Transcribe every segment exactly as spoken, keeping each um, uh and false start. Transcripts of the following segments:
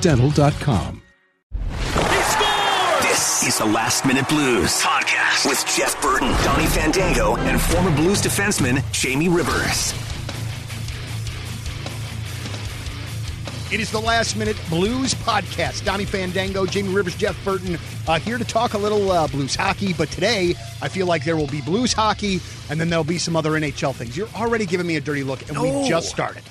dental dot com. This is the Last Minute Blues Podcast with Jeff Burton, Donnie Fandango, and former Blues defenseman Jamie Rivers. It is the Last Minute Blues Podcast. Donnie Fandango, Jamie Rivers, Jeff Burton, uh, here to talk a little uh, Blues hockey. But today, I feel like there will be Blues hockey, and then there'll be some other N H L things. You're already giving me a dirty look, and no. we just started.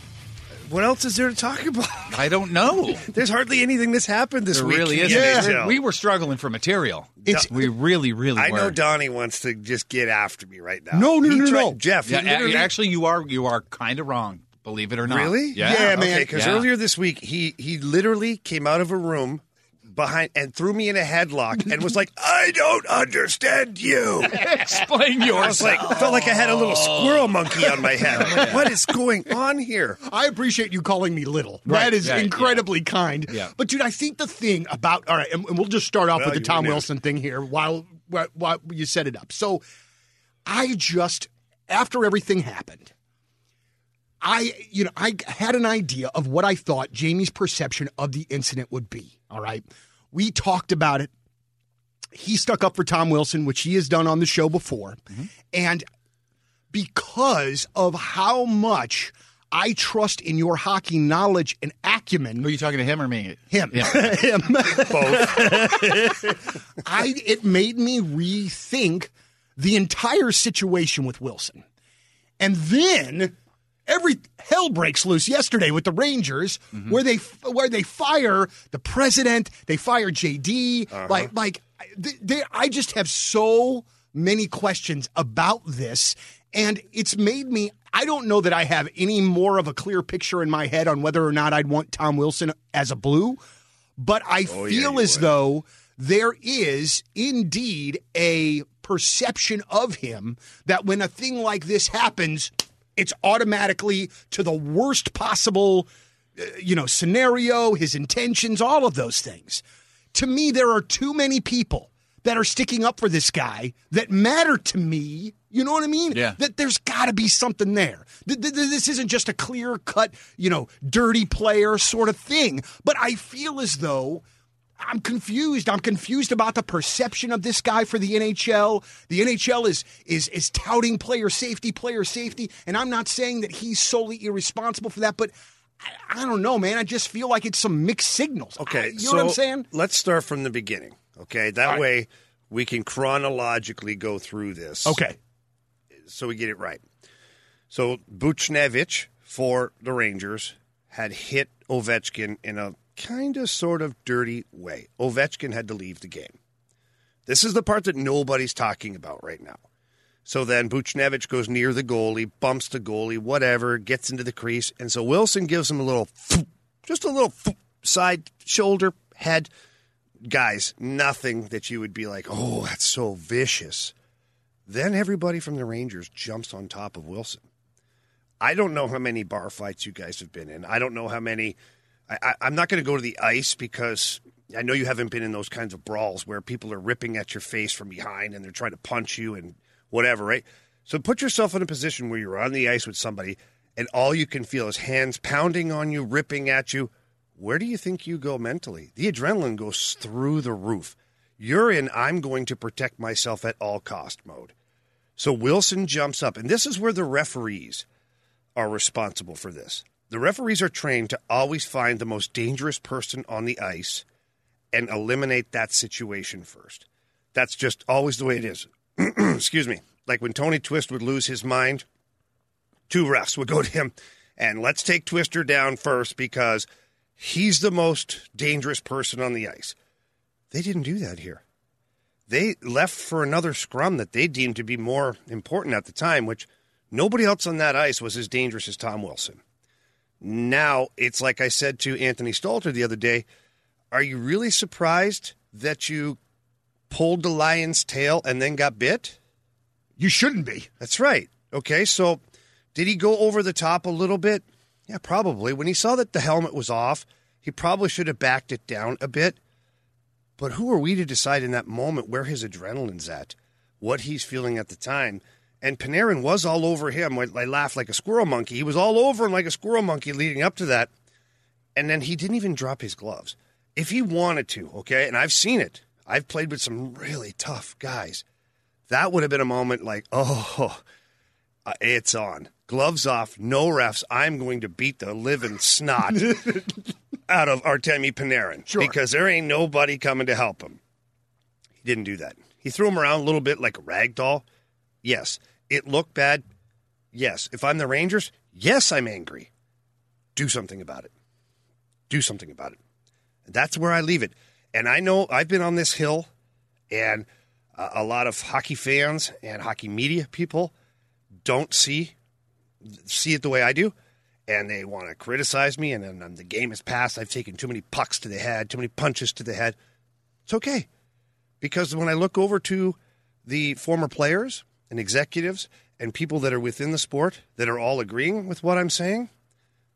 What else is there to talk about? I don't know. There's hardly anything that's happened this there week. There really isn't. Yeah. It? We were struggling for material. It's, we really, really I were. I know Donnie wants to just get after me right now. No, no, he no, tried, no. Jeff, yeah, literally... Actually, you are you are kind of wrong, believe it or not. Really? Yeah, yeah man. Because okay, yeah. earlier this week, he, he literally came out of a room behind and threw me in a headlock and was like, I don't understand you. Explain yourself. I was like, felt like I had a little squirrel monkey on my head. I'm like, what is going on here? I appreciate you calling me little. Right, that is right, incredibly yeah. kind. Yeah. But, dude, I think the thing about – all right, and, and we'll just start off well, with the Tom Wilson thing here while, while, while you set it up. So I just – after everything happened, I you know I had an idea of what I thought Jamie's perception of the incident would be. All right. We talked about it. He stuck up for Tom Wilson, which he has done on the show before. Mm-hmm. And because of how much I trust in your hockey knowledge and acumen. Are you talking to him or me? Him. Yeah. him. Both. I, it made me rethink the entire situation with Wilson. And then every hell breaks loose yesterday with the Rangers, mm-hmm. where they where they fire the president, they fire J D. Uh-huh. Like like they, they, I just have so many questions about this, and it's made me. I don't know that I have any more of a clear picture in my head on whether or not I'd want Tom Wilson as a Blue, but I oh, feel yeah, as would. though there is indeed a perception of him that when a thing like this happens, it's automatically to the worst possible, uh, you know, scenario, his intentions, all of those things. To me, there are too many people that are sticking up for this guy that matter to me. You know what I mean? Yeah. That there's got to be something there. Th- th- this isn't just a clear-cut, you know, dirty player sort of thing. But I feel as though I'm confused. I'm confused about the perception of this guy for the N H L. The N H L is is is touting player safety, player safety, and I'm not saying that he's solely irresponsible for that, but I, I don't know, man. I just feel like it's some mixed signals. Okay, I, you so know what I'm saying? Let's start from the beginning, okay? That right. way we can chronologically go through this. Okay. So we get it right. So Buchnevich for the Rangers had hit Ovechkin in a kind of, sort of dirty way. Ovechkin had to leave the game. This is the part that nobody's talking about right now. So then Buchnevich goes near the goalie, bumps the goalie, whatever, gets into the crease, and so Wilson gives him a little, just a little side, shoulder, head. Guys, nothing that you would be like, oh, that's so vicious. Then everybody from the Rangers jumps on top of Wilson. I don't know how many bar fights you guys have been in. I don't know how many... I, I'm not going to go to the ice because I know you haven't been in those kinds of brawls where people are ripping at your face from behind and they're trying to punch you and whatever, right? So put yourself in a position where you're on the ice with somebody and all you can feel is hands pounding on you, ripping at you. Where do you think you go mentally? The adrenaline goes through the roof. You're in I'm going to protect myself at all cost mode. So Wilson jumps up, and this is where the referees are responsible for this. The referees are trained to always find the most dangerous person on the ice and eliminate that situation first. That's just always the way it is. Excuse me. Like when Tony Twist would lose his mind, two refs would go to him and let's take Twister down first because he's the most dangerous person on the ice. They didn't do that here. They left for another scrum that they deemed to be more important at the time, which nobody else on that ice was as dangerous as Tom Wilson. Now, it's like I said to Anthony Stalter the other day, are you really surprised that you pulled the lion's tail and then got bit? You shouldn't be. That's right. Okay, so did he go over the top a little bit? Yeah, probably. When he saw that the helmet was off, he probably should have backed it down a bit. But who are we to decide in that moment where his adrenaline's at, what he's feeling at the time? And Panarin was all over him. I laughed like a squirrel monkey. He was all over him like a squirrel monkey leading up to that. And then he didn't even drop his gloves. If he wanted to, okay, and I've seen it. I've played with some really tough guys. That would have been a moment like, oh, uh, it's on. Gloves off, no refs. I'm going to beat the living snot out of Artemi Panarin. Sure. Because there ain't nobody coming to help him. He didn't do that. He threw him around a little bit like a rag doll. Yes. It looked bad. Yes. If I'm the Rangers, yes, I'm angry. Do something about it. Do something about it. That's where I leave it. And I know I've been on this hill, and uh, a lot of hockey fans and hockey media people don't see see it the way I do, and they want to criticize me, and then the game has passed. I've taken too many pucks to the head, too many punches to the head. It's okay. Because when I look over to the former players and executives and people that are within the sport that are all agreeing with what I'm saying,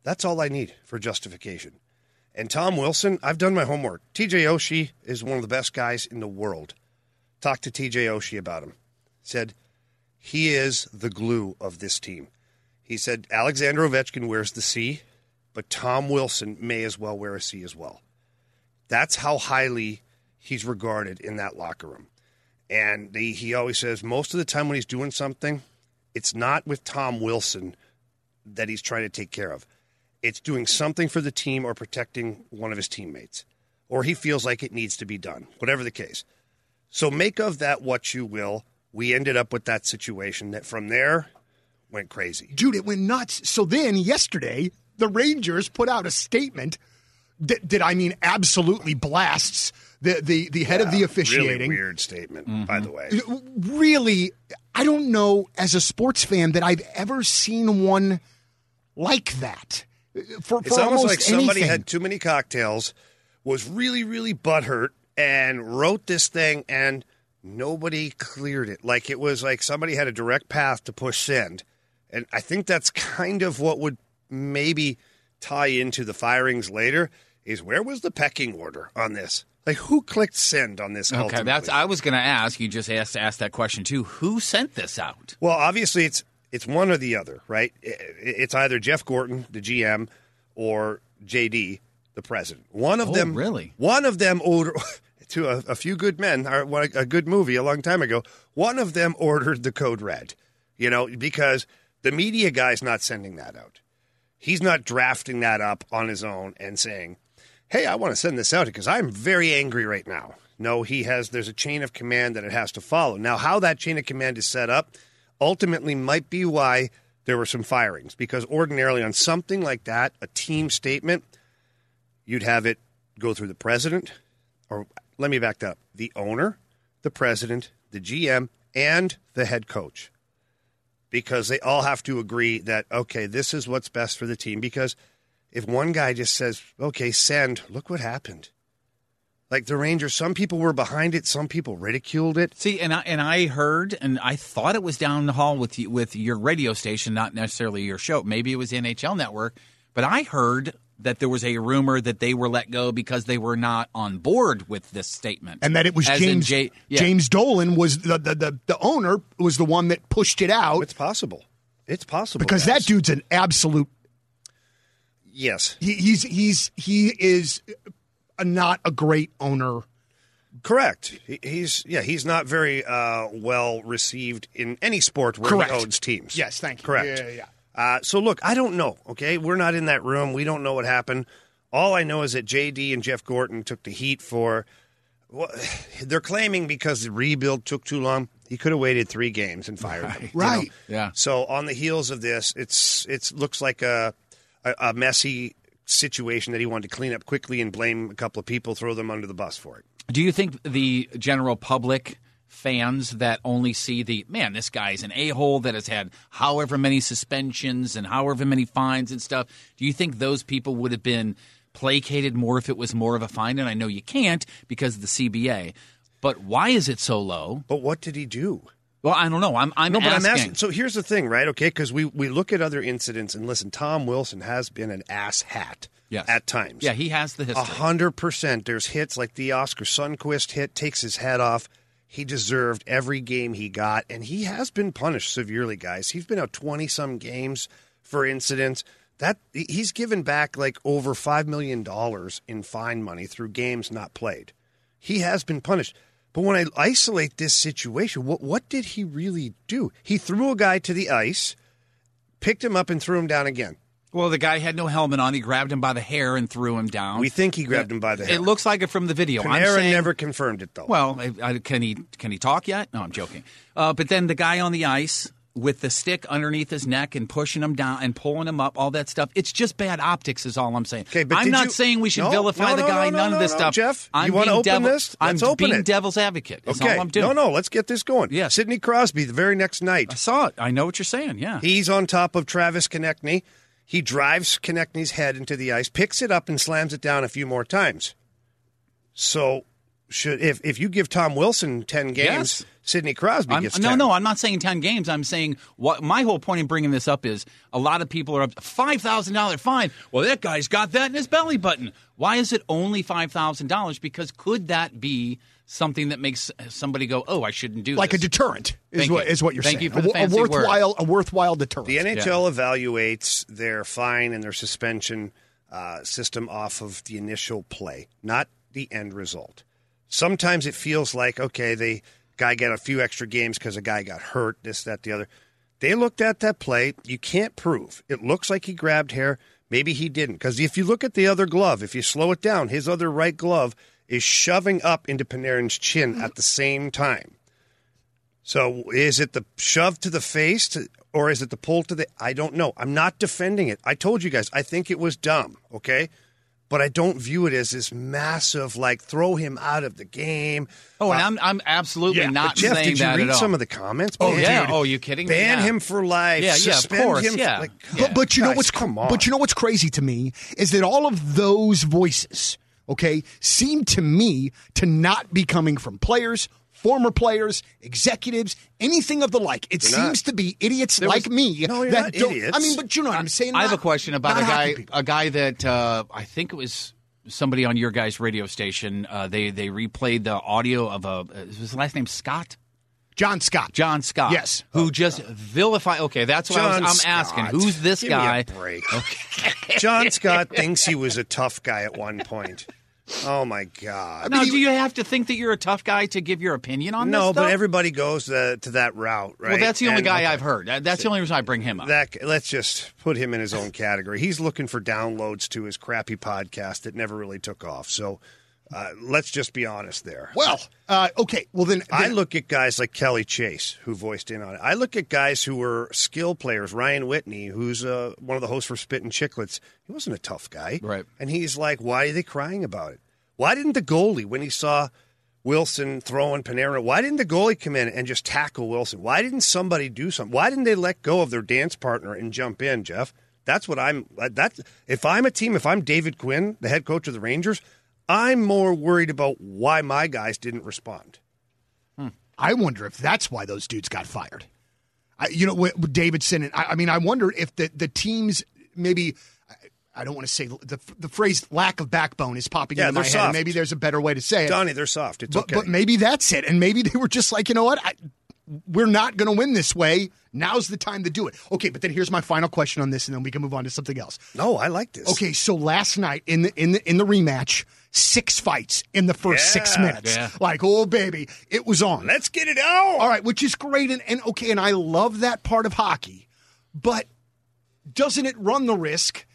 that's all I need for justification. And Tom Wilson, I've done my homework. T J. Oshie is one of the best guys in the world. Talked to T J. Oshie about him. Said, he is the glue of this team. He said, Alexander Ovechkin wears the C, but Tom Wilson may as well wear a C as well. That's how highly he's regarded in that locker room. And the, he always says most of the time when he's doing something, it's not with Tom Wilson that he's trying to take care of. It's doing something for the team or protecting one of his teammates. Or he feels like it needs to be done, whatever the case. So make of that what you will. We ended up with that situation that from there went crazy. Dude, it went nuts. So then yesterday, the Rangers put out a statement that, that I mean, absolutely blasts The the, the head yeah, of the officiating. Really weird statement, mm-hmm. by the way. Really, I don't know as a sports fan that I've ever seen one like that. For, it's for almost, almost like somebody anything. Had too many cocktails, was really, really butthurt, and wrote this thing, and nobody cleared it. Like it was like somebody had a direct path to push send. And I think that's kind of what would maybe tie into the firings later, is where was the pecking order on this? Like, who clicked send on this ultimately? Okay, that's, I was going to ask, you just asked asked that question too. Who sent this out? Well, obviously it's it's one or the other, right? It's either Jeff Gorton, the G M, or J D, the president. One of oh, them really? One of them ordered, to a, a few good men, a good movie a long time ago, one of them ordered the code red, you know, because the media guy's not sending that out. He's not drafting that up on his own and saying, hey, I want to send this out because I'm very angry right now. No, he has, there's a chain of command that it has to follow. Now, how that chain of command is set up ultimately might be why there were some firings, because ordinarily on something like that, a team statement, you'd have it go through the president, or let me back that up, the owner, the president, the G M, and the head coach, because they all have to agree that, okay, this is what's best for the team, because if one guy just says, okay, send, look what happened. Like the Rangers, some people were behind it, some people ridiculed it. See, and I and I heard, and I thought it was down the hall with you, with your radio station, not necessarily your show. Maybe it was N H L Network, but I heard that there was a rumor that they were let go because they were not on board with this statement. And that it was As James J- yeah. James Dolan was the, the, the, the owner, was the one that pushed it out. It's possible. It's possible. Because guys. That dude's an absolute... Yes. He, he's he's he is a, not a great owner. Correct. He, he's yeah, he's not very uh, well received in any sport where Correct. He owns teams. Yes, thank you. Correct. Yeah, yeah. Uh, so look, I don't know, okay? We're not in that room. We don't know what happened. All I know is that J D and Jeff Gorton took the heat for well, they're claiming because the rebuild took too long. He could have waited three games and fired right. them. Right. You know? Yeah. So on the heels of this, it's it's looks like a a messy situation that he wanted to clean up quickly and blame a couple of people, throw them under the bus for it. Do you think the general public fans that only see the, man, this guy's an a-hole that has had however many suspensions and however many fines and stuff. Do you think those people would have been placated more if it was more of a fine? And I know you can't because of the C B A, but why is it so low? But what did he do? Well, I don't know. I'm, I'm no, but asking. I'm asking. So here's the thing, right? Okay, because we, we look at other incidents, and listen, Tom Wilson has been an ass hat. Yes. At times. Yeah, he has the history. A hundred percent. There's hits like the Oscar Sundquist hit, takes his head off. He deserved every game he got, and he has been punished severely, guys. He's been out twenty-some games for incidents. That he's given back like over five million dollars in fine money through games not played. He has been punished. But when I isolate this situation, what, what did he really do? He threw a guy to the ice, picked him up, and threw him down again. Well, the guy had no helmet on. He grabbed him by the hair and threw him down. We think he grabbed him by the hair. It looks like it from the video. Panarin I'm saying, never confirmed it, though. Well, I, I, can he can he talk yet? No, I'm joking. Uh, but then the guy on the ice with the stick underneath his neck and pushing him down and pulling him up, all that stuff. It's just bad optics is all I'm saying. Okay, but I'm not you, saying we should no, vilify no, no, the guy, no, no, none no, of this no, stuff. Jeff, I'm you want to open devil, this? Let's I'm open being it. devil's advocate is okay. all I'm doing. No, no, let's get this going. Yes. Sidney Crosby the very next night. I saw it. I know what you're saying, yeah. He's on top of Travis Konecny. He drives Konecny's head into the ice, picks it up, and slams it down a few more times. So, should if if you give Tom Wilson ten games, yes. Sidney Crosby I'm, gets no, ten. No, no, I'm not saying ten games. I'm saying what my whole point in bringing this up is a lot of people are up five thousand dollars fine. Well, that guy's got that in his belly button. Why is it only five thousand dollars? Because could that be something that makes somebody go, oh, I shouldn't do like this? Like a deterrent is what, is what you're Thank saying. Thank you for the fancy a worthwhile, word. A worthwhile deterrent. The N H L yeah. evaluates their fine and their suspension uh, system off of the initial play, not the end result. Sometimes it feels like, okay, the guy got a few extra games because a guy got hurt, this, that, the other. They looked at that play. You can't prove. It looks like he grabbed hair. Maybe he didn't. Because if you look at the other glove, if you slow it down, his other right glove is shoving up into Panarin's chin at the same time. So is it the shove to the face to, or is it the pull to the... I don't know. I'm not defending it. I told you guys, I think it was dumb, okay? But I don't view it as this massive, like, throw him out of the game. Oh, and uh, I'm I'm absolutely yeah, not Jeff, saying that at all. Did you read some of the comments? Oh, oh yeah. Dude, oh, you kidding ban me? Ban him for life. Yeah, yeah, of course. Him yeah. For, like, yeah. But, but, you guys, know what's, come on. But you know what's crazy to me is that all of those voices... okay, seem to me to not be coming from players, former players, executives, anything of the like. It you're seems not. to be idiots there like was, me no, you're that not don't. Idiots. I mean, but you know what I'm saying. I not, have a question about a guy, a guy that uh, I think it was somebody on your guys' radio station. Uh, they they replayed the audio of a was his last name Scott. John Scott. John Scott. Yes. Who oh, just God. vilify. Okay, that's what I was, I'm asking. Who's this Give guy? Me a break. Okay. John Scott thinks he was a tough guy at one point. Oh, my God. Now, I mean, do you have to think that you're a tough guy to give your opinion on no, this? No, but everybody goes to, to that route, right? Well, that's the only and, guy okay. I've heard. That's the only reason I bring him up. That, let's just put him in his own category. He's looking for downloads to his crappy podcast that never really took off. So. Uh, let's just be honest there. Well, uh, okay. Well, then, then I look at guys like Kelly Chase, who voiced in on it. I look at guys who were skill players. Ryan Whitney, who's uh, one of the hosts for Spittin' Chiclets, he wasn't a tough guy, right? And he's like, "Why are they crying about it? Why didn't the goalie, when he saw Wilson throwing Panarin, why didn't the goalie come in and just tackle Wilson? Why didn't somebody do something? Why didn't they let go of their dance partner and jump in, Jeff? That's what I'm. That if I'm a team, if I'm David Quinn, the head coach of the Rangers." I'm more worried about why my guys didn't respond. Hmm. I wonder if that's why those dudes got fired. I, you know, with Davidson, and I, I mean, I wonder if the, the teams maybe, I don't want to say, the the phrase lack of backbone is popping yeah, into my soft. head. And maybe there's a better way to say it. Donnie, they're soft. It's but, okay. But maybe that's it. And maybe they were just like, you know what? I, we're not going to win this way. Now's the time to do it. Okay, but then here's my final question on this, and then we can move on to something else. No, I like this. Okay, so last night in the in the in the rematch, six fights in the first yeah, six minutes. Yeah. Like, oh baby, it was on. Let's get it on. All right, which is great, and, and okay, and I love that part of hockey, but doesn't it run the risk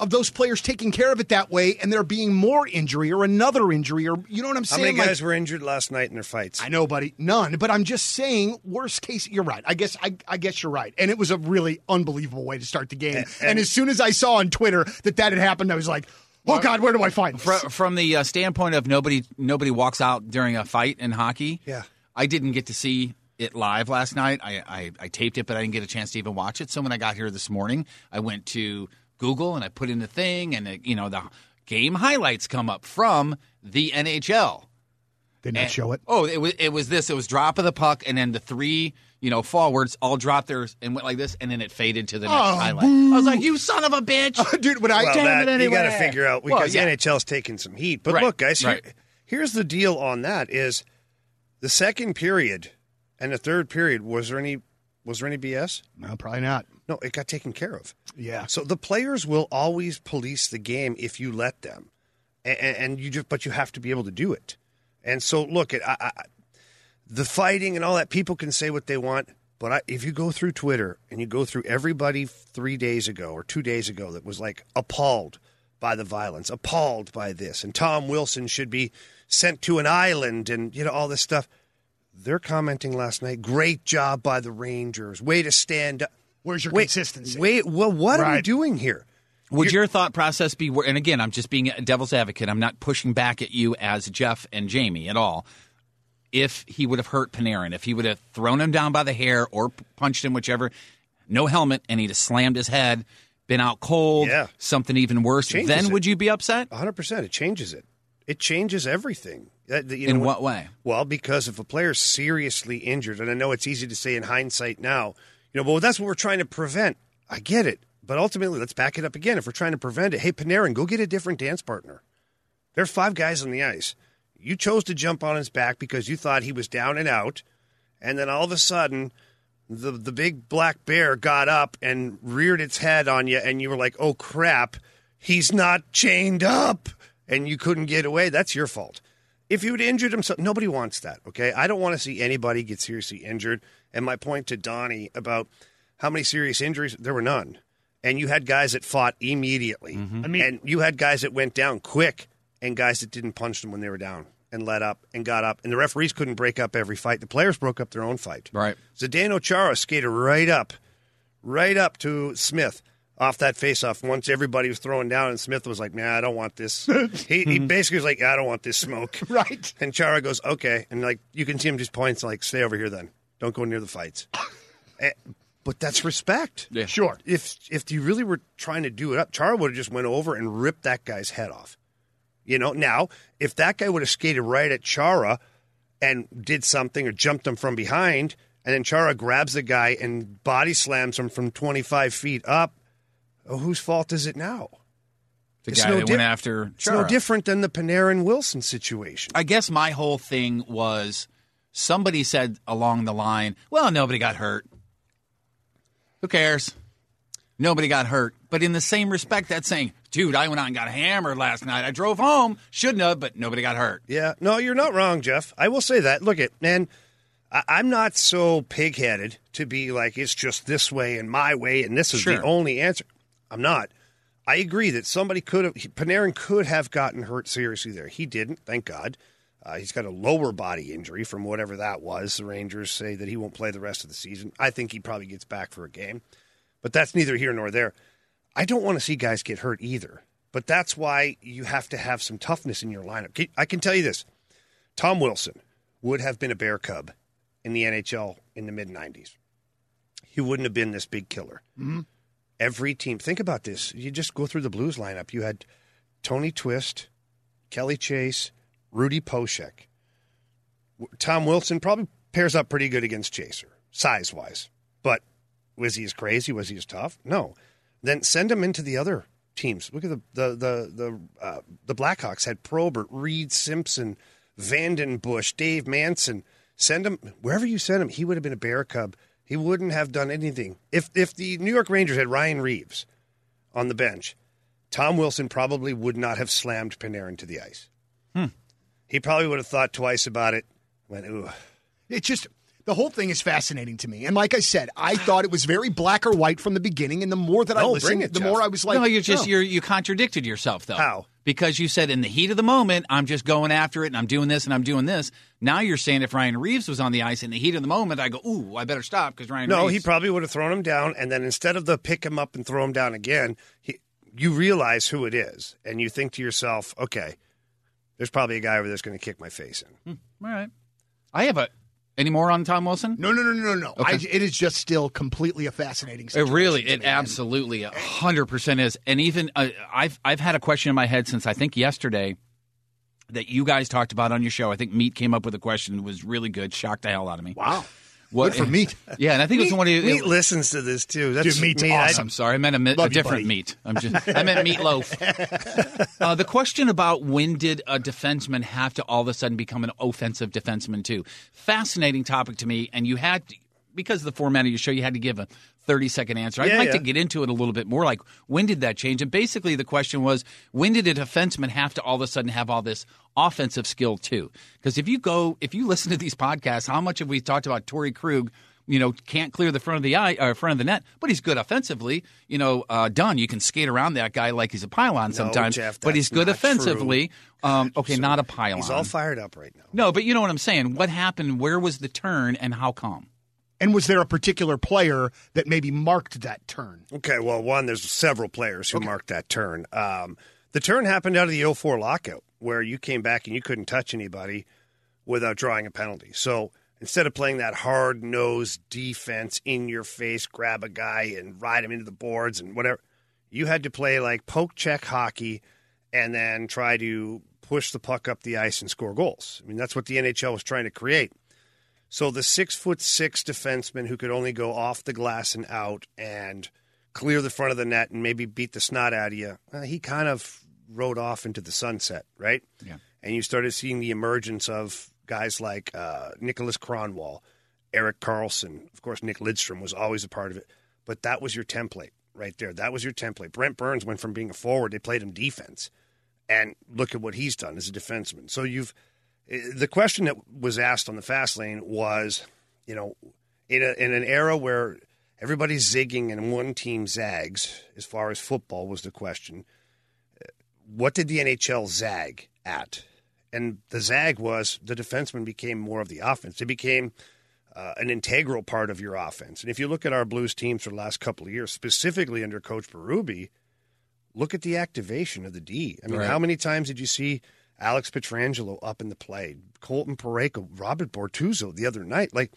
of those players taking care of it that way and there being more injury or another injury or, you know what I'm saying? How many guys like, were injured last night in their fights? I know, buddy. None. But I'm just saying, worst case, you're right. I guess I, I guess you're right. And it was a really unbelievable way to start the game. And, and, and as soon as I saw on Twitter that that had happened, I was like, oh, God, where do I find this? From the standpoint of nobody nobody walks out during a fight in hockey, yeah. I didn't get to see it live last night. I, I, I taped it, but I didn't get a chance to even watch it. So when I got here this morning, I went to Google and I put in the thing, and it, you know, the game highlights come up from the N H L. Did not show it. Oh, it was it was this. It was drop of the puck, and then the three, you know, forwards all dropped theirs and went like this, and then it faded to the next oh, highlight. Boo. I was like, "You son of a bitch, oh, dude!" When I well, that, it anyway. You got to figure out because well, yeah. the N H L's taking some heat. But right. look, guys, right. here, here's the deal on that: is the second period and the third period was there any was there any B S? No, probably not. No, it got taken care of. Yeah. So the players will always police the game if you let them, and, and you just but you have to be able to do it. And so, look, it, I, I, the fighting and all that, people can say what they want, but I, if you go through Twitter and you go through everybody three days ago or two days ago that was, like, appalled by the violence, appalled by this, and Tom Wilson should be sent to an island and, you know, all this stuff, they're commenting last night, great job by the Rangers, way to stand up. Where's your wait, consistency? Wait, well, what right. are we doing here? Would your thought process be, and again, I'm just being a devil's advocate. I'm not pushing back at you as Jeff and Jamie at all. If he would have hurt Panarin, if he would have thrown him down by the hair or punched him, whichever, no helmet, and he'd have slammed his head, been out cold, yeah. something even worse, changes then it. Would you be upset? one hundred percent. It changes it. It changes everything. That, you know, in what way? Well, because if a player's seriously injured, and I know it's easy to say in hindsight now, you know, but that's what we're trying to prevent. I get it. But ultimately, let's back it up again. If we're trying to prevent it, hey, Panarin, go get a different dance partner. There are five guys on the ice. You chose to jump on his back because you thought he was down and out, and then all of a sudden, the the big black bear got up and reared its head on you, and you were like, oh, crap, he's not chained up, and you couldn't get away. That's your fault. If you had injured himself, nobody wants that, okay? I don't want to see anybody get seriously injured. And my point to Donnie about how many serious injuries, there were none. And you had guys that fought immediately. Mm-hmm. I mean, and you had guys that went down quick and guys that didn't punch them when they were down and let up and got up. And the referees couldn't break up every fight. The players broke up their own fight. Right. Zdeno Chara skated right up, right up to Smith off that faceoff. Once everybody was throwing down and Smith was like, nah, I don't want this. he, he basically was like, I don't want this smoke. Right. And Chara goes, okay. And like you can see him just points like, stay over here then. Don't go near the fights. and, But that's respect. Yeah. Sure. If if you really were trying to do it up, Chara would have just went over and ripped that guy's head off. You know, now, if that guy would have skated right at Chara and did something or jumped him from behind, and then Chara grabs the guy and body slams him from twenty-five feet up, oh, whose fault is it now? The it's guy no that di- went after Chara. It's no different than the Panarin-Wilson situation. I guess my whole thing was somebody said along the line, well, nobody got hurt. Who cares? Nobody got hurt. But in the same respect, that's saying, dude, I went out and got hammered last night. I drove home. Shouldn't have, but nobody got hurt. Yeah. No, you're not wrong, Jeff. I will say that. Look, it, man, I- I'm not so pig-headed to be like, it's just this way and my way, and this is sure. the only answer. I'm not. I agree that somebody could have, Panarin could have gotten hurt seriously there. He didn't, thank God. Uh, he's got a lower body injury from whatever that was. The Rangers say that he won't play the rest of the season. I think he probably gets back for a game. But that's neither here nor there. I don't want to see guys get hurt either. But that's why you have to have some toughness in your lineup. I can tell you this. Tom Wilson would have been a bear cub in the N H L in the mid nineties. He wouldn't have been this big killer. Mm-hmm. Every team, think about this. You just go through the Blues lineup. You had Tony Twist, Kelly Chase, Rudy Poshek. Tom Wilson probably pairs up pretty good against Chaser, size-wise. But was he as crazy? Was he as tough? No. Then send him into the other teams. Look at the the the the, uh, the Blackhawks had Probert, Reed Simpson, Vandenbush, Dave Manson. Send him wherever you send him. He would have been a bear cub. He wouldn't have done anything. If if the New York Rangers had Ryan Reaves on the bench, Tom Wilson probably would not have slammed Panarin to the ice. Hmm. He probably would have thought twice about it. Went, ooh. It just, the whole thing is fascinating to me. And like I said, I thought it was very black or white from the beginning. And the more that no, I listened, it, the Jeff. more I was like, no, you're just, no. you're, you contradicted yourself, though. How? Because you said in the heat of the moment, I'm just going after it and I'm doing this and I'm doing this. Now you're saying if Ryan Reaves was on the ice in the heat of the moment, I go, ooh, I better stop because Ryan no, Reaves. No, he probably would have thrown him down. And then instead of the pick him up and throw him down again, he, you realize who it is. And you think to yourself, okay. There's probably a guy over there that's going to kick my face in. Hmm. All right. I have a Any more on Tom Wilson? No, no, no, no, no. Okay. I, it is just still completely a fascinating situation. It really, it absolutely, one hundred percent is. And even uh, I've I've had a question in my head since I think yesterday that you guys talked about on your show. I think Meat came up with a question that was really good, shocked the hell out of me. Wow. What, good for Meat. Yeah, and I think Meat, it was the one who... Meat it, listens to this, too. That's dude, Meat's Meat, awesome. I, I'm sorry. I meant a, a different you, Meat. I'm just, I meant Meatloaf. Uh, the question about when did a defenseman have to all of a sudden become an offensive defenseman, too? Fascinating topic to me, and you had to, because of the format of your show, you had to give a thirty-second answer. I'd yeah, like yeah. to get into it a little bit more, like when did that change? And basically the question was, when did a defenseman have to all of a sudden have all this offensive skill too? Because if you go, if you listen to these podcasts, how much have we talked about Torrey Krug? You know, can't clear the front of the eye or front of the net, but he's good offensively. You know, uh, Dunn, you can skate around that guy like he's a pylon sometimes, no, Jeff, but he's good offensively. Um, okay, so not a pylon. He's all fired up right now. No, but you know what I'm saying. What happened? Where was the turn, and how come? And was there a particular player that maybe marked that turn? Okay, well, one, there's several players who okay. marked that turn. Um, the turn happened out of the oh four lockout, where you came back and you couldn't touch anybody without drawing a penalty. So instead of playing that hard-nosed defense, in-your-face, grab a guy and ride him into the boards and whatever, you had to play like poke-check hockey and then try to push the puck up the ice and score goals. I mean, that's what the N H L was trying to create. So the six foot six defenseman who could only go off the glass and out and clear the front of the net and maybe beat the snot out of you, well, he kind of rode off into the sunset, right? Yeah. And you started seeing the emergence of guys like uh, Nicholas Cronwall, Eric Carlson. Of course, Nick Lidstrom was always a part of it. But that was your template right there. That was your template. Brent Burns went from being a forward. They played him defense. And look at what he's done as a defenseman. So you've... The question that was asked on the fast lane was, you know, in, a, in an era where everybody's zigging and one team zags, as far as football was the question, what did the N H L zag at? And the zag was the defenseman became more of the offense. It became uh, an integral part of your offense. And if you look at our Blues teams for the last couple of years, specifically under Coach Berube, look at the activation of the D. I mean, right. How many times did you see Alex Pietrangelo up in the play, Colton Parayko, Robert Bortuzzo the other night. Like,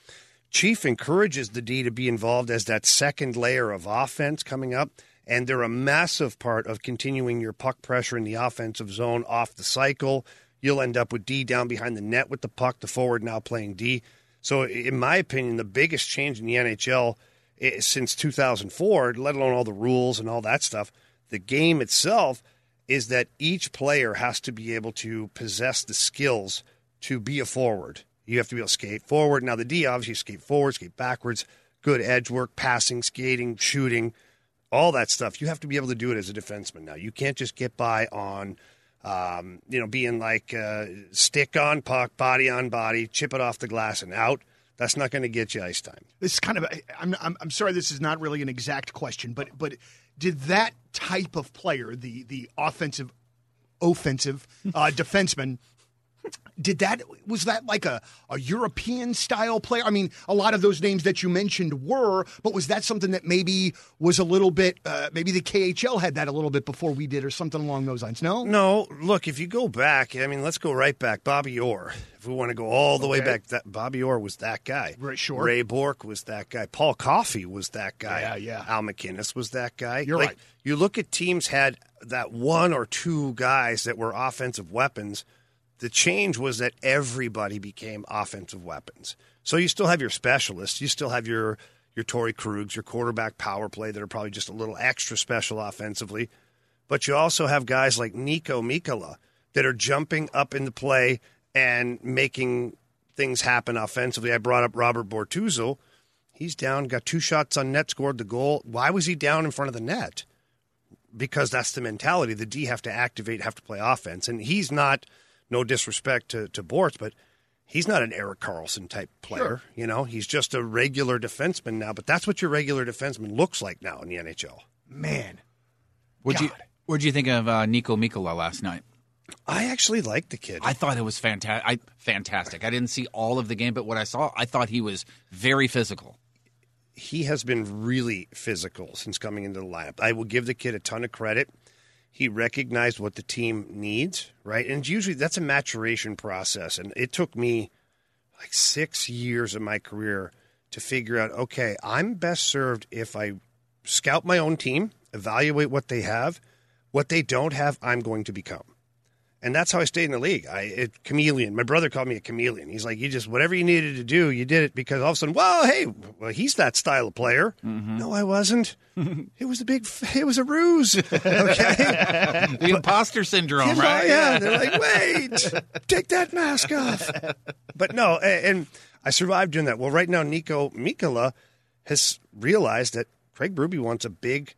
Chief encourages the D to be involved as that second layer of offense coming up, and they're a massive part of continuing your puck pressure in the offensive zone off the cycle. You'll end up with D down behind the net with the puck, the forward now playing D. So, in my opinion, the biggest change in the N H L is, since two thousand four, let alone all the rules and all that stuff, the game itself is that each player has to be able to possess the skills to be a forward. You have to be able to skate forward. Now, the D obviously skate forward, skate backwards, good edge work, passing, skating, shooting, all that stuff. You have to be able to do it as a defenseman now. You can't just get by on, um, you know, being like uh, stick on puck, body on body, chip it off the glass and out. That's not going to get you ice time. This is kind of – I'm I'm sorry this is not really an exact question, but but – did that type of player, the the offensive, offensive uh, defenseman, did that was that like a, a European style player? I mean, a lot of those names that you mentioned were, but was that something that maybe was a little bit? Uh, maybe the K H L had that a little bit before we did, or something along those lines. No, no. Look, if you go back, I mean, let's go right back. Bobby Orr, if we want to go all the okay. way back, that Bobby Orr was that guy. Right, sure. Ray Bourque was that guy. Paul Coffey was that guy. Yeah, yeah. Al MacInnis was that guy. You're like, right. You look at teams had that one or two guys that were offensive weapons. The change was that everybody became offensive weapons. So you still have your specialists. You still have your your Torrey Krugs, your quarterback power play that are probably just a little extra special offensively. But you also have guys like Nico Mikkola that are jumping up in the play and making things happen offensively. I brought up Robert Bortuzzo. He's down, got two shots on net, scored the goal. Why was he down in front of the net? Because that's the mentality. The D have to activate, have to play offense. And he's not... No disrespect to, to Bortz, but he's not an Eric Carlson type player. Sure. You know, he's just a regular defenseman now, but that's what your regular defenseman looks like now in the N H L. Man. What'd you, what'd you think of uh, Nico Mikkola last night? I actually liked the kid. I thought it was fanta- I, fantastic. I didn't see all of the game, but what I saw, I thought he was very physical. He has been really physical since coming into the lineup. I will give the kid a ton of credit. He recognized what the team needs, right? And usually that's a maturation process. And it took me like six years of my career to figure out, okay, I'm best served if I scout my own team, evaluate what they have, what they don't have, I'm going to become. And that's how I stayed in the league. I it, chameleon. My brother called me a chameleon. He's like, you just, whatever you needed to do, you did it because all of a sudden, well, hey, well, he's that style of player. Mm-hmm. No, I wasn't. It was a big, it was a ruse. Okay. The but, imposter syndrome, yeah, right? Yeah. They're like, wait, take that mask off. But no, and, and I survived doing that. Well, right now, Nico Mikkola has realized that Craig Berube wants a big,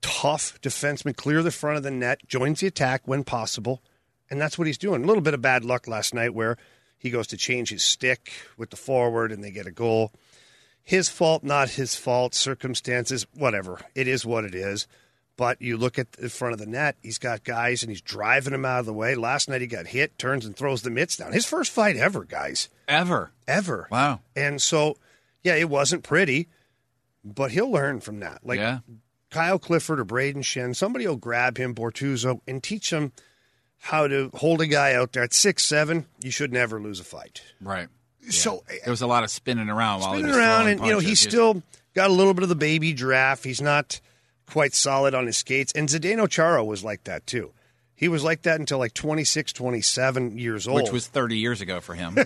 tough defenseman, clear the front of the net, joins the attack when possible. And that's what he's doing. A little bit of bad luck last night where he goes to change his stick with the forward and they get a goal. His fault, not his fault, circumstances, whatever. It is what it is. But you look at the front of the net, he's got guys and he's driving them out of the way. Last night he got hit, turns and throws the mitts down. His first fight ever, guys. Ever. Ever. Wow. And so, yeah, it wasn't pretty, but he'll learn from that. Like yeah. Kyle Clifford or Braden Shen, somebody will grab him, Bortuzzo, and teach him how to hold a guy out there at six seven, you should never lose a fight. Right. Yeah. So there was a lot of spinning around while spinning he was around, and you know, he's still got a little bit of the baby draft. He's not quite solid on his skates. And Zdeno Chara was like that too. He was like that until like twenty-six, twenty-seven years old, which was thirty years ago for him.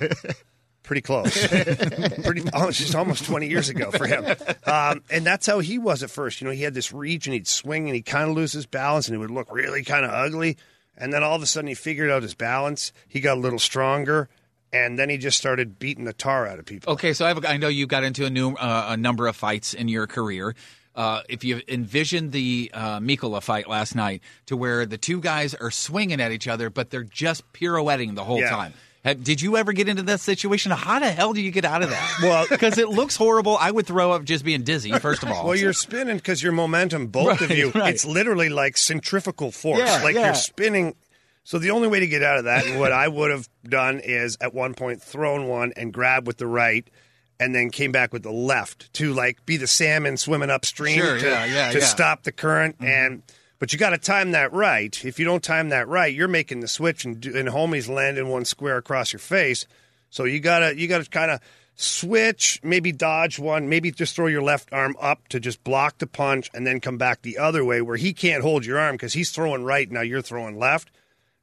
Pretty close. Pretty almost, just almost twenty years ago for him. Um, and that's how he was at first. You know, he had this reach and he'd swing and he'd kind of lose his balance and it would look really kind of ugly. And then all of a sudden he figured out his balance. He got a little stronger, and then he just started beating the tar out of people. Okay, so I, have a, I know you got into a, new, uh, a number of fights in your career. Uh, if you envisioned the uh, Mikkola fight last night to where the two guys are swinging at each other, but they're just pirouetting the whole yeah. time. Have, did you ever get into that situation? How the hell do you get out of that? Well, because it looks horrible. I would throw up just being dizzy, first of all. Well, you're spinning because your momentum, both right, of you, right. It's literally like centrifugal force. Yeah, like yeah. You're spinning. So the only way to get out of that, and what I would have done is at one point thrown one and grabbed with the right and then came back with the left to like be the salmon swimming upstream sure, to, yeah, yeah, to yeah. stop the current. Mm-hmm. And But you got to time that right. If you don't time that right, you're making the switch, and, and homie's landing one square across your face. So you gotta you gotta kind of switch, maybe dodge one, maybe just throw your left arm up to just block the punch, and then come back the other way where he can't hold your arm because he's throwing right now. You're throwing left,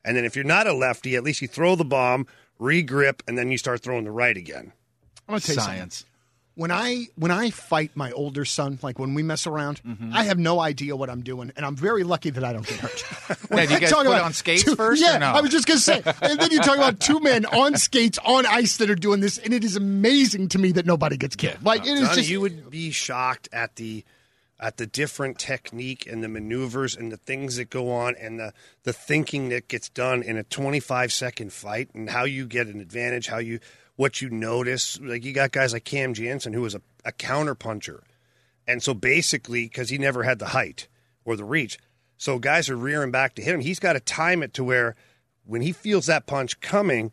and then if you're not a lefty, at least you throw the bomb, re-grip, and then you start throwing the right again. I'm gonna tell you science. When I when I fight my older son, like when we mess around, mm-hmm. I have no idea what I'm doing, and I'm very lucky that I don't get hurt. When yeah, do you guys put about on skates two, first? Yeah, or no? I was just going to say. And then you talk about two men on skates, on ice that are doing this, and it is amazing to me that nobody gets killed. Yeah. Like no, it is Donnie, just you would be shocked at the at the different technique and the maneuvers and the things that go on and the, the thinking that gets done in a twenty-five second fight and how you get an advantage, how you. What you notice, like you got guys like Cam Jansen, who was a, a counterpuncher. And so basically, because he never had the height or the reach, so guys are rearing back to hit him. He's got to time it to where when he feels that punch coming,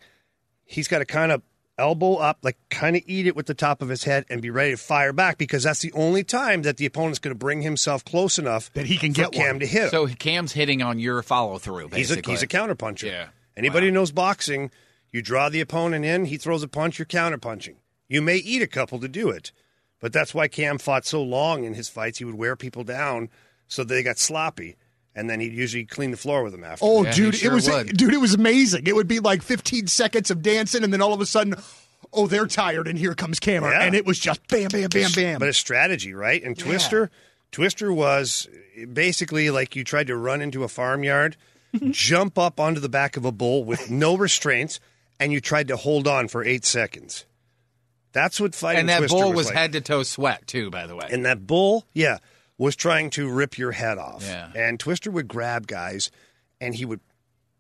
he's got to kind of elbow up, like kind of eat it with the top of his head and be ready to fire back because that's the only time that the opponent's going to bring himself close enough that he can get Cam one. To hit him. So Cam's hitting on your follow-through, basically. He's a, he's a counterpuncher. Yeah. Anybody wow. who knows boxing... You draw the opponent in, he throws a punch, you're counterpunching. You may eat a couple to do it, but that's why Cam fought so long in his fights. He would wear people down so they got sloppy, and then he'd usually clean the floor with them after. Oh, yeah, dude, sure it was would. dude, it was amazing. It would be like fifteen seconds of dancing, and then all of a sudden, oh, they're tired, and here comes Cameron. Yeah. And it was just bam, bam, bam, bam. But a strategy, right? And Twister, yeah. Twister was basically like you tried to run into a farmyard, jump up onto the back of a bull with no restraints, and you tried to hold on for eight seconds. That's what fighting Twister was. And that Twister bull was, was like. Head-to-toe sweat, too, by the way. And that bull, yeah, was trying to rip your head off. Yeah. And Twister would grab guys, and he would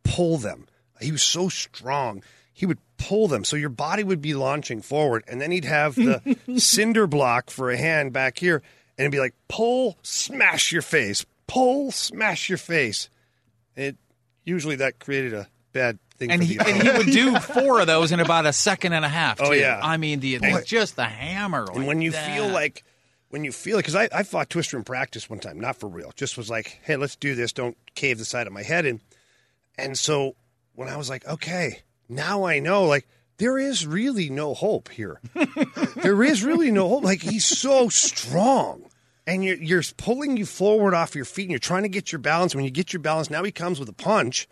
pull them. He was so strong. He would pull them. So your body would be launching forward, and then he'd have the cinder block for a hand back here, and it'd be like, pull, smash your face. Pull, smash your face. It usually that created a bad... And he, and he would do four of those in about a second and a half, too. Oh, yeah. I mean, the just the hammer. Like and when you that. feel like, when you feel it, because I, I fought Twister in practice one time, not for real. Just was like, hey, let's do this. Don't cave the side of my head in. And so when I was like, okay, now I know, like, there is really no hope here. There is really no hope. Like, he's so strong. And you're, you're pulling you forward off your feet, and you're trying to get your balance. When you get your balance, now he comes with a punch,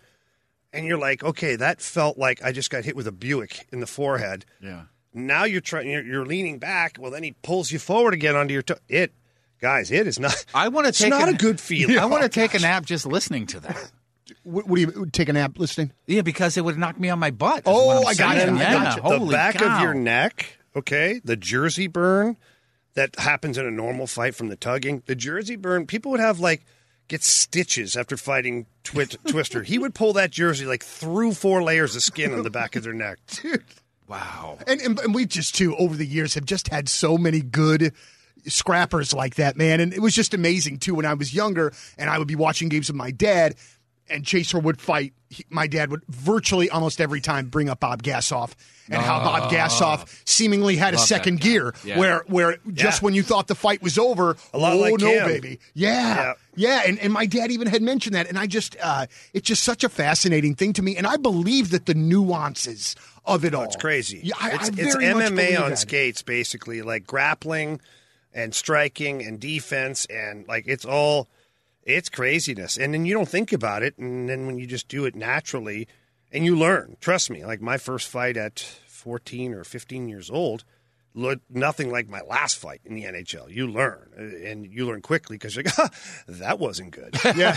and you're like, okay, that felt like I just got hit with a Buick in the forehead. Yeah. Now you're trying. You're, you're leaning back. Well, then he pulls you forward again onto your toe. It, guys, it is not. I want to take. It's not a, a good feeling. I want to oh, take gosh. a nap just listening to that. What, what do you take a nap listening? Yeah, because it would knock me on my butt. Oh, I got, it. I got it. Yeah, the back cow. of your neck. Okay, the jersey burn. That happens in a normal fight from the tugging. The jersey burn, people would have, like, get stitches after fighting twi- Twister. He would pull that jersey, like, through four layers of skin on the back of their neck. Dude. Wow. And, and, and we just, too, over the years have just had so many good scrappers like that, man. And it was just amazing, too, when I was younger and I would be watching games with my dad, and Chaser would fight. He, my dad would virtually almost every time bring up Bob Gassoff and uh, how Bob Gassoff seemingly had a second gear yeah. where where just yeah. when you thought the fight was over, a lot oh like no, him. baby. Yeah. Yeah. yeah. And, and my dad even had mentioned that. And I just, uh, it's just such a fascinating thing to me. And I believe that the nuances of it all. Oh, it's crazy. Yeah, I, it's I it's M M A on skates, it. basically, like grappling and striking and defense. And like it's all. It's craziness. And then you don't think about it. And then when you just do it naturally and you learn, trust me, like my first fight at fourteen or fifteen years old looked nothing like my last fight in the N H L. You learn and you learn quickly because you're like, ah, that wasn't good. Yeah.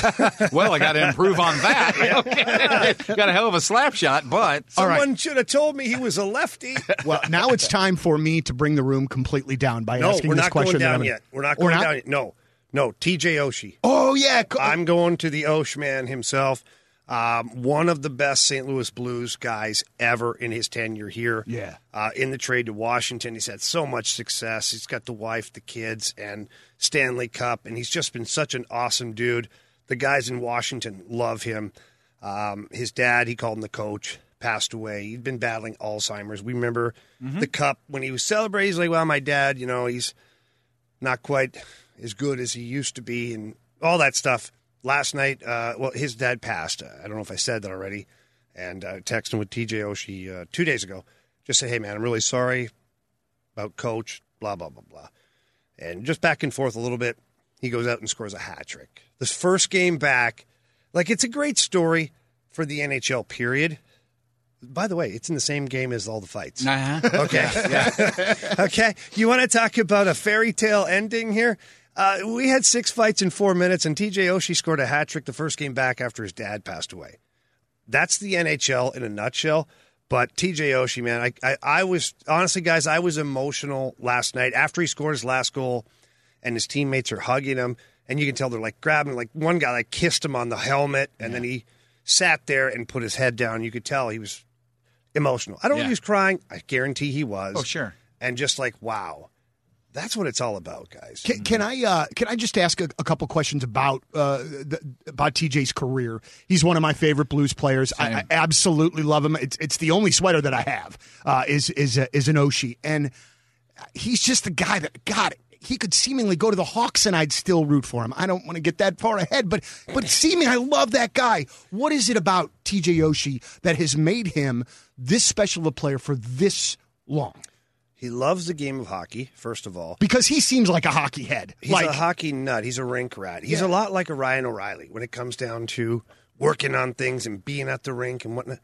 Well, I got to improve on that. Yeah. Okay. Got a hell of a slap shot, but someone all right. should have told me he was a lefty. Well, now it's time for me to bring the room completely down by no, asking this question. No, we're not going down yet. We're not going we're not? down yet. No. No, T J. Oshie. Oh, yeah. I'm going to the Osh man himself. Um, one of the best Saint Louis Blues guys ever in his tenure here. Yeah. Uh, in the trade to Washington. He's had so much success. He's got the wife, the kids, and Stanley Cup, and he's just been such an awesome dude. The guys in Washington love him. Um, his dad, he called him the coach, passed away. He'd been battling Alzheimer's. We remember mm-hmm. the Cup when he was celebrating. He's like, well, my dad, you know, he's not quite as good as he used to be and all that stuff. Last night, uh, well, his dad passed. I don't know if I said that already. And I uh, texted with T J. Oshie uh, two days ago. Just said, hey, man, I'm really sorry about Coach, blah, blah, blah, blah. And just back and forth a little bit, he goes out and scores a hat trick. This first game back, like, it's a great story for the N H L period. By the way, it's in the same game as all the fights. Uh-huh. Okay. Yeah. Yeah. Okay. You want to talk about a fairy tale ending here? Uh, we had six fights in four minutes, and T J. Oshie scored a hat trick the first game back after his dad passed away. That's the N H L in a nutshell. But T J. Oshie, man, I, I, I was honestly, guys, I was emotional last night after he scored his last goal, and his teammates are hugging him, and you can tell they're like grabbing. Like one guy, like kissed him on the helmet, and yeah. then he sat there and put his head down. You could tell he was emotional. I don't yeah. know if he was crying. I guarantee he was. Oh, sure. And just like, wow. That's what it's all about, guys. Can, can I uh, can I just ask a, a couple questions about uh, the, about T J's career? He's one of my favorite Blues players. I, I absolutely love him. It's, it's the only sweater that I have uh, is is uh, is an Oshie, and he's just the guy that God. He could seemingly go to the Hawks, and I'd still root for him. I don't want to get that far ahead, but but seemingly, I love that guy. What is it about T J Oshie that has made him this special a player for this long? He loves the game of hockey, first of all. Because he seems like a hockey head. He's like, a hockey nut. He's a rink rat. He's yeah. a lot like a Ryan O'Reilly when it comes down to working on things and being at the rink and whatnot.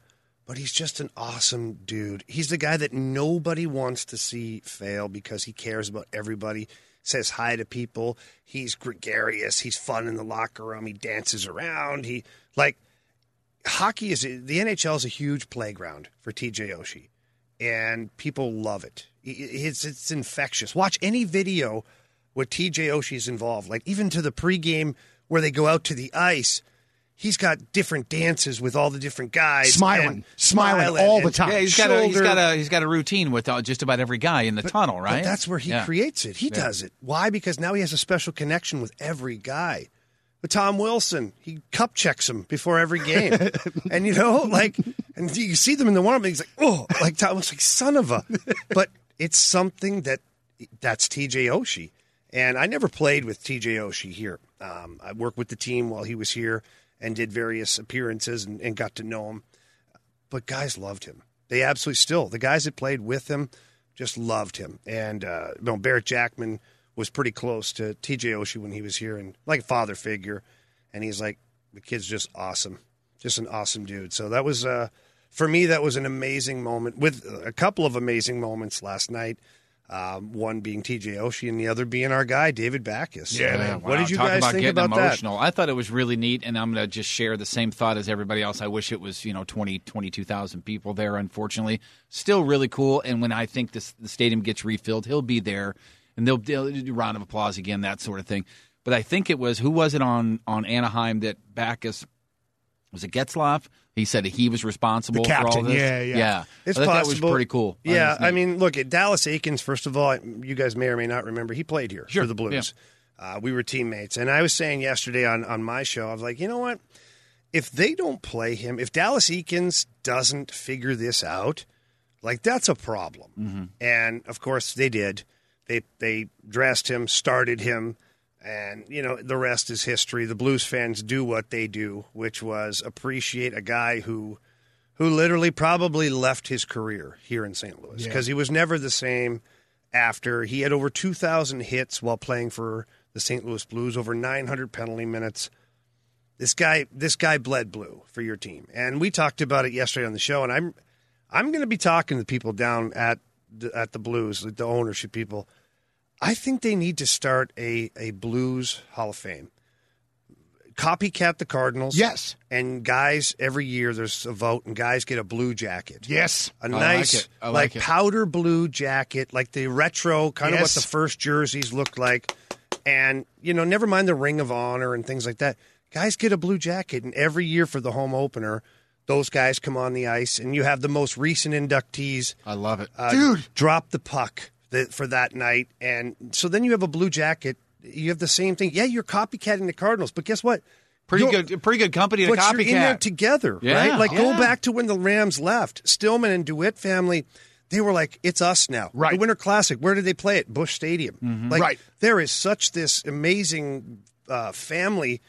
But he's just an awesome dude. He's the guy that nobody wants to see fail because he cares about everybody, says hi to people. He's gregarious. He's fun in the locker room. He dances around. He like hockey is the N H L is a huge playground for T J Oshie, and people love it. It's, it's infectious. Watch any video where T J Oshie's involved, like even to the pregame where they go out to the ice. He's got different dances with all the different guys, smiling, smiling, smiling all the time. Yeah, he's got a, he's got a he's got a routine with all, just about every guy in the but, tunnel, right? But that's where he yeah. creates it. He yeah. does it. Why? Because now he has a special connection with every guy. But Tom Wilson, he cup checks him before every game, and you know, like, and you see them in the warm-up. He's like, oh, like Tom was like son of a, but. It's something that that's T J Oshie. And I never played with T J Oshie here. Um, I worked with the team while he was here and did various appearances and, and got to know him. But guys loved him. They absolutely still. The guys that played with him just loved him. And uh, you know, Barrett Jackman was pretty close to T J. Oshie when he was here, and like a father figure. And he's like, the kid's just awesome. Just an awesome dude. So that was, uh, for me, that was an amazing moment, with a couple of amazing moments last night. Um, one being T J. Oshie and the other being our guy, David Backus. Yeah, man. Wow. What did you Talk guys about think getting about emotional. That? I thought it was really neat, and I'm going to just share the same thought as everybody else. I wish it was, you know, twenty, twenty-two thousand people there, unfortunately. Still really cool, and when I think this, the stadium gets refilled, he'll be there, and they'll, they'll do a round of applause again, that sort of thing. But I think it was, who was it on, on Anaheim that Backus, was it Getzlaf? He said he was responsible the captain, for all this. Yeah, yeah. yeah. It's I thought possible. That was pretty cool. Yeah, I mean, look, at Dallas Eakins, first of all, you guys may or may not remember, he played here sure. for the Blues. Yeah. Uh, we were teammates. And I was saying yesterday on, on my show, I was like, you know what? If they don't play him, if Dallas Eakins doesn't figure this out, like, that's a problem. Mm-hmm. And, of course, they did. They They dressed him, started him. And, you know, the rest is history. The Blues fans do what they do, which was appreciate a guy who who literally probably left his career here in Saint Louis because yeah. he was never the same after. He had over two thousand hits while playing for the Saint Louis Blues, over nine hundred penalty minutes. This guy this guy bled blue for your team. And we talked about it yesterday on the show, and I'm I'm going to be talking to people down at the, at the Blues, the ownership people. I think they need to start a, a Blues Hall of Fame. Copycat the Cardinals. Yes. And guys, every year there's a vote, and guys get a blue jacket. Yes. A nice, I like, like, like powder blue jacket, like the retro, kind yes. of what the first jerseys looked like. And, you know, never mind the Ring of Honor and things like that. Guys get a blue jacket, and every year for the home opener, those guys come on the ice, and you have the most recent inductees. I love it. Uh, Dude. Drop the puck. The, for that night, and so then you have a blue jacket. You have the same thing. Yeah, you're copycatting the Cardinals, but guess what? Pretty you're, good, pretty good company to but copycat. But you're in there together, yeah, right? Like yeah. go back to when the Rams left. Stillman and DeWitt family, they were like, "It's us now." Right. The Winter Classic. Where did they play it? Busch Stadium. Mm-hmm. Like right. there is such this amazing uh, family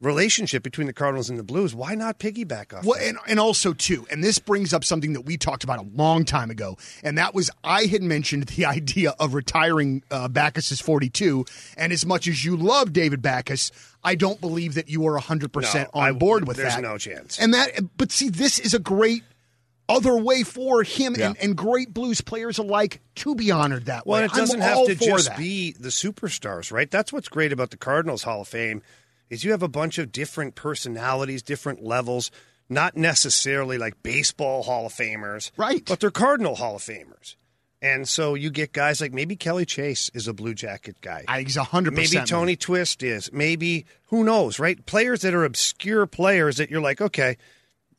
relationship between the Cardinals and the Blues. Why not piggyback off well, that? And, and also, too, and this brings up something that we talked about a long time ago, and that was I had mentioned the idea of retiring uh, Backus's forty-two, and as much as you love David Backus, I don't believe that you are one hundred percent no, on I, board with there's that. There's no chance. And that, but see, this is a great other way for him yeah. and, and great Blues players alike to be honored that well, way. Well, it doesn't I'm have to just that. be the superstars, right? That's what's great about the Cardinals Hall of Fame. Is you have a bunch of different personalities, different levels, not necessarily like baseball Hall of Famers. Right. But they're Cardinal Hall of Famers. And so you get guys like maybe Kelly Chase is a Blue Jacket guy. I, he's one hundred percent. Maybe Tony man. Twist is. Maybe, who knows, right? Players that are obscure players that you're like, okay,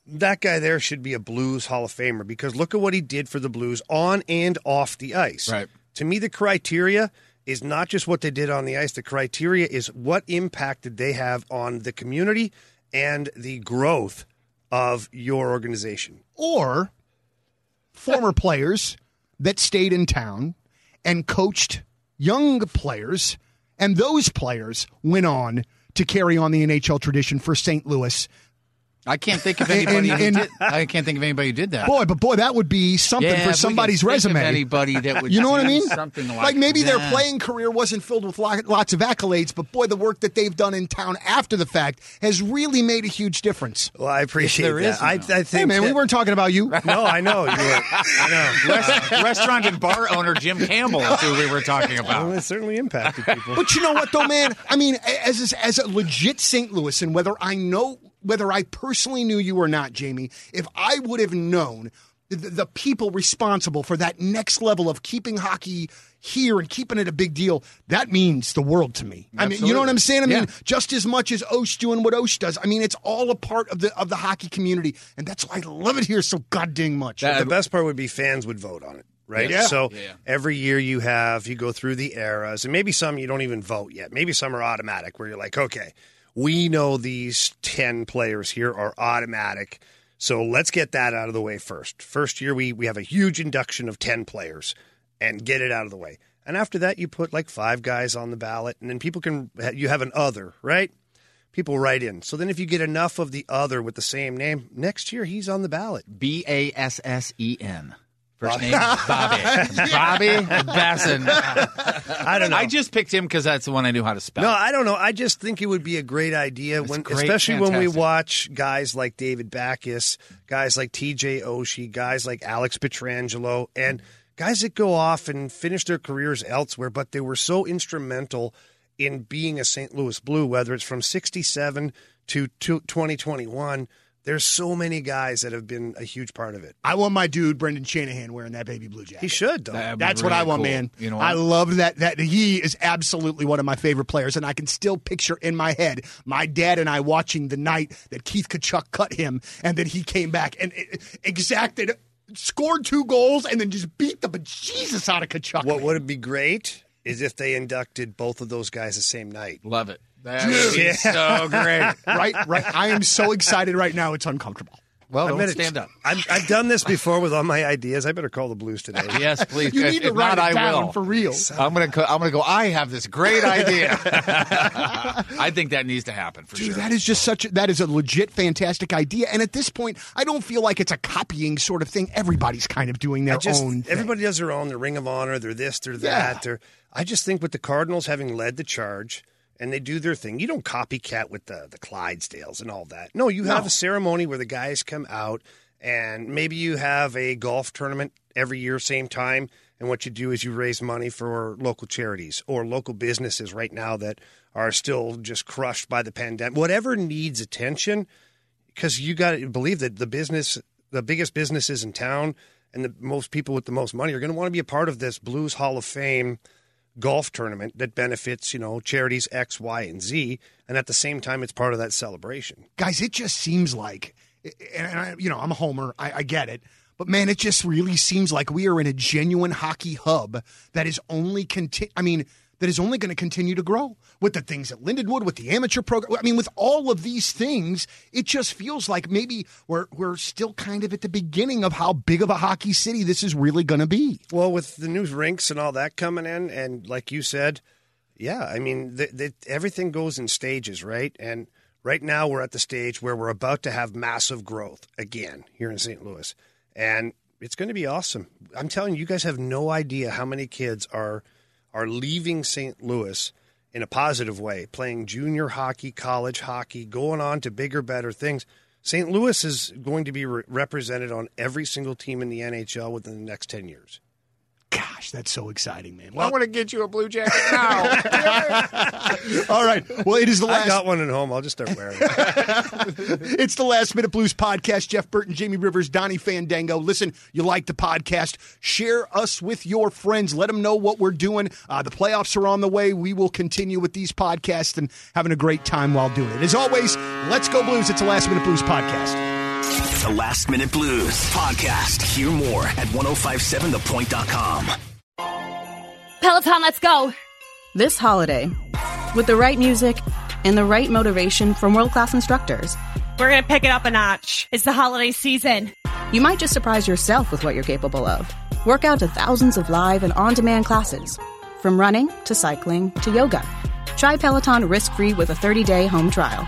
that guy there should be a Blues Hall of Famer because look at what he did for the Blues on and off the ice. Right. To me, the criteria is not just what they did on the ice. The criteria is what impact did they have on the community and the growth of your organization. Or former players that stayed in town and coached young players, and those players went on to carry on the N H L tradition for Saint Louis. I can't think of anybody. and, and, who did, I can't think of anybody who did that. Boy, but boy, that would be something yeah, for somebody's think resume. Of anybody that would, you know what I mean? Something like, like maybe that. Their playing career wasn't filled with lots of accolades, but boy, the work that they've done in town after the fact has really made a huge difference. Well, I appreciate there that. Is, I, I think hey, man, that, we weren't talking about you. No, I know. You were, I know. Uh, restaurant and bar owner Jim Campbell is who we were talking about. Well, it certainly impacted people. But you know what, though, man? I mean, as as a legit Saint Louisan, whether I know. Whether I personally knew you or not, Jamie, if I would have known the, the people responsible for that next level of keeping hockey here and keeping it a big deal, that means the world to me. Absolutely. I mean, you know what I'm saying? I yeah. mean, just as much as Osh doing what Osh does. I mean, it's all a part of the of the hockey community, and that's why I love it here so goddamn much. That, the best part would be fans would vote on it, right? Yeah. So yeah. every year you have, you go through the eras, and maybe some you don't even vote yet. Maybe some are automatic where you're like, okay, we know these ten players here are automatic, so let's get that out of the way first. First year, we, we have a huge induction of ten players and get it out of the way. And after that, you put like five guys on the ballot, and then people can – you have an other, right? people write in. So then if you get enough of the other with the same name, next year he's on the ballot. B A S S E N. First name, Bobby. Bobby Bassin. I don't know. I just picked him because that's the one I knew how to spell. No, I don't know. I just think it would be a great idea, when, great, especially fantastic. When we watch guys like David Backus, guys like T J. Oshie, guys like Alex Pietrangelo, and guys that go off and finish their careers elsewhere, but they were so instrumental in being a Saint Louis Blue, whether it's from sixty-seven to twenty twenty-one. There's so many guys that have been a huge part of it. I want my dude, Brendan Shanahan, wearing that baby blue jacket. He should, though. That's really what I want, cool. Man. You know what? I love that. That he is absolutely one of my favorite players, and I can still picture in my head my dad and I watching the night that Keith Kachuk cut him, and then he came back and exacted, scored two goals, and then just beat the bejesus out of Kachuk. What man. Would be great is if they inducted both of those guys the same night. Love it. That is yeah. so great. Right, right. I am so excited right now. It's uncomfortable. Well, don't stand up. I've, I've done this before with all my ideas. I better call the Blues today. Yes, please. You need if to write it down for real. I'm going to I'm gonna go, I have this great idea. I think that needs to happen for Dude, sure. Dude, that is just such a, that is a legit fantastic idea. And at this point, I don't feel like it's a copying sort of thing. Everybody's kind of doing their just, own thing. Everybody does their own. Their Ring of Honor, they're this, they're that. Yeah. They're, I just think with the Cardinals having led the charge, and they do their thing. You don't copycat with the, the Clydesdales and all that. No, you have no. a ceremony where the guys come out, and maybe you have a golf tournament every year, same time, and what you do is you raise money for local charities or local businesses right now that are still just crushed by the pandemic. Whatever needs attention, because you got to believe that the business, the biggest businesses in town and the most people with the most money are going to want to be a part of this Blues Hall of Fame golf tournament that benefits, you know, charities X, Y, and Z, and at the same time, it's part of that celebration. Guys, it just seems like, and I, you know, I'm a homer, I, I get it, but man, it just really seems like we are in a genuine hockey hub that is only conti- I mean, that is only going to continue to grow with the things at Lindenwood, with the amateur program. I mean, with all of these things, it just feels like maybe we're we're still kind of at the beginning of how big of a hockey city this is really going to be. Well, with the new rinks and all that coming in, and like you said, yeah, I mean, th- th- everything goes in stages, right? And right now we're at the stage where we're about to have massive growth again here in Saint Louis, and it's going to be awesome. I'm telling you, you guys have no idea how many kids are – are leaving Saint Louis in a positive way, playing junior hockey, college hockey, going on to bigger, better things. Saint Louis is going to be re- represented on every single team in the N H L within the next ten years. Gosh, that's so exciting, man. Well, I want to get you a blue jacket now. All right. Well, it is the last. I got one at home. I'll just start wearing it. It's the Last Minute Blues Podcast. Jeff Burton, Jamie Rivers, Donnie Fandango. Listen, you like the podcast. Share us with your friends. Let them know what we're doing. Uh, the playoffs are on the way. We will continue with these podcasts and having a great time while doing it. As always, let's go Blues. It's the Last Minute Blues Podcast. The Last Minute Blues Podcast. Hear more at ten fifty-seven the point dot com. Peloton, let's go. This holiday, with the right music and the right motivation from world-class instructors, we're going to pick it up a notch. It's the holiday season. You might just surprise yourself with what you're capable of. Work out to thousands of live and on-demand classes, from running to cycling to yoga. Try Peloton risk-free with a thirty-day home trial.